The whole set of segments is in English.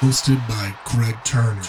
hosted by Greg Turner.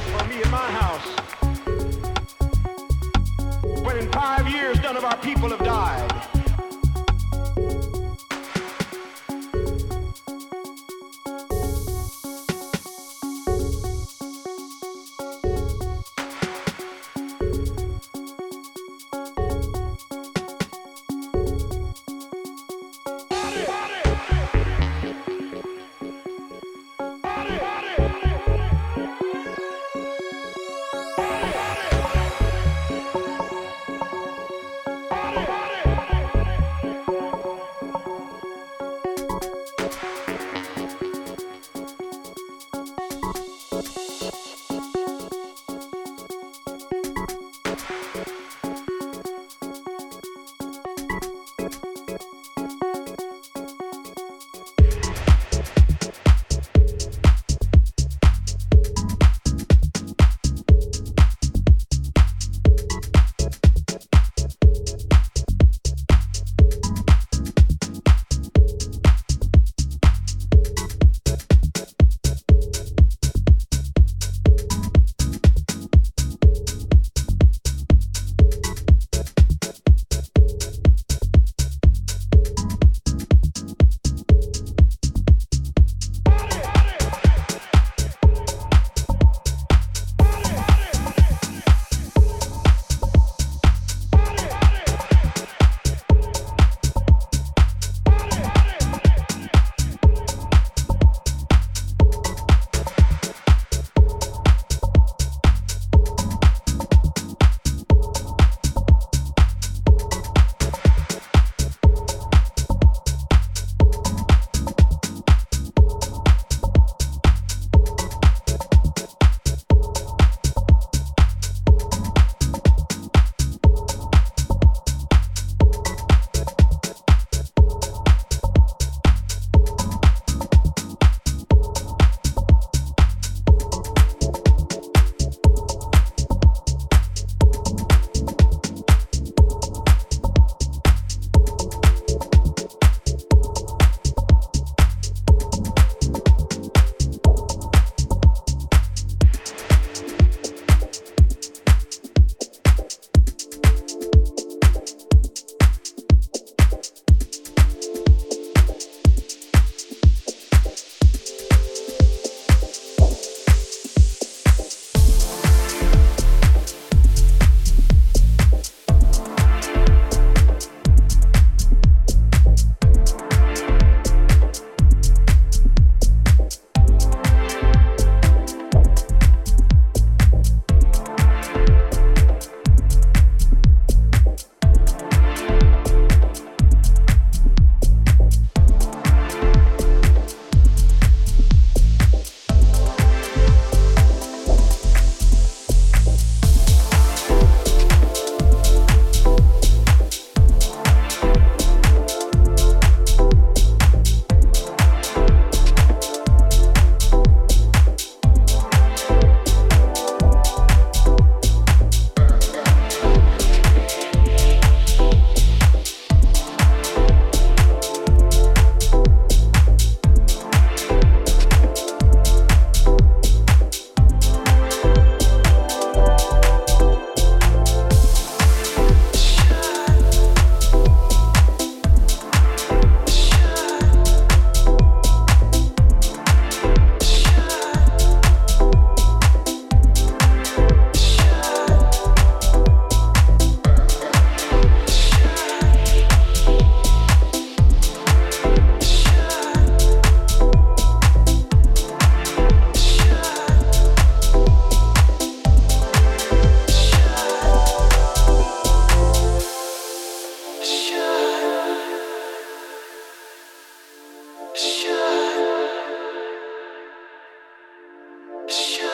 enough for me and my house. But in 5 years, none of our people have died. Sure.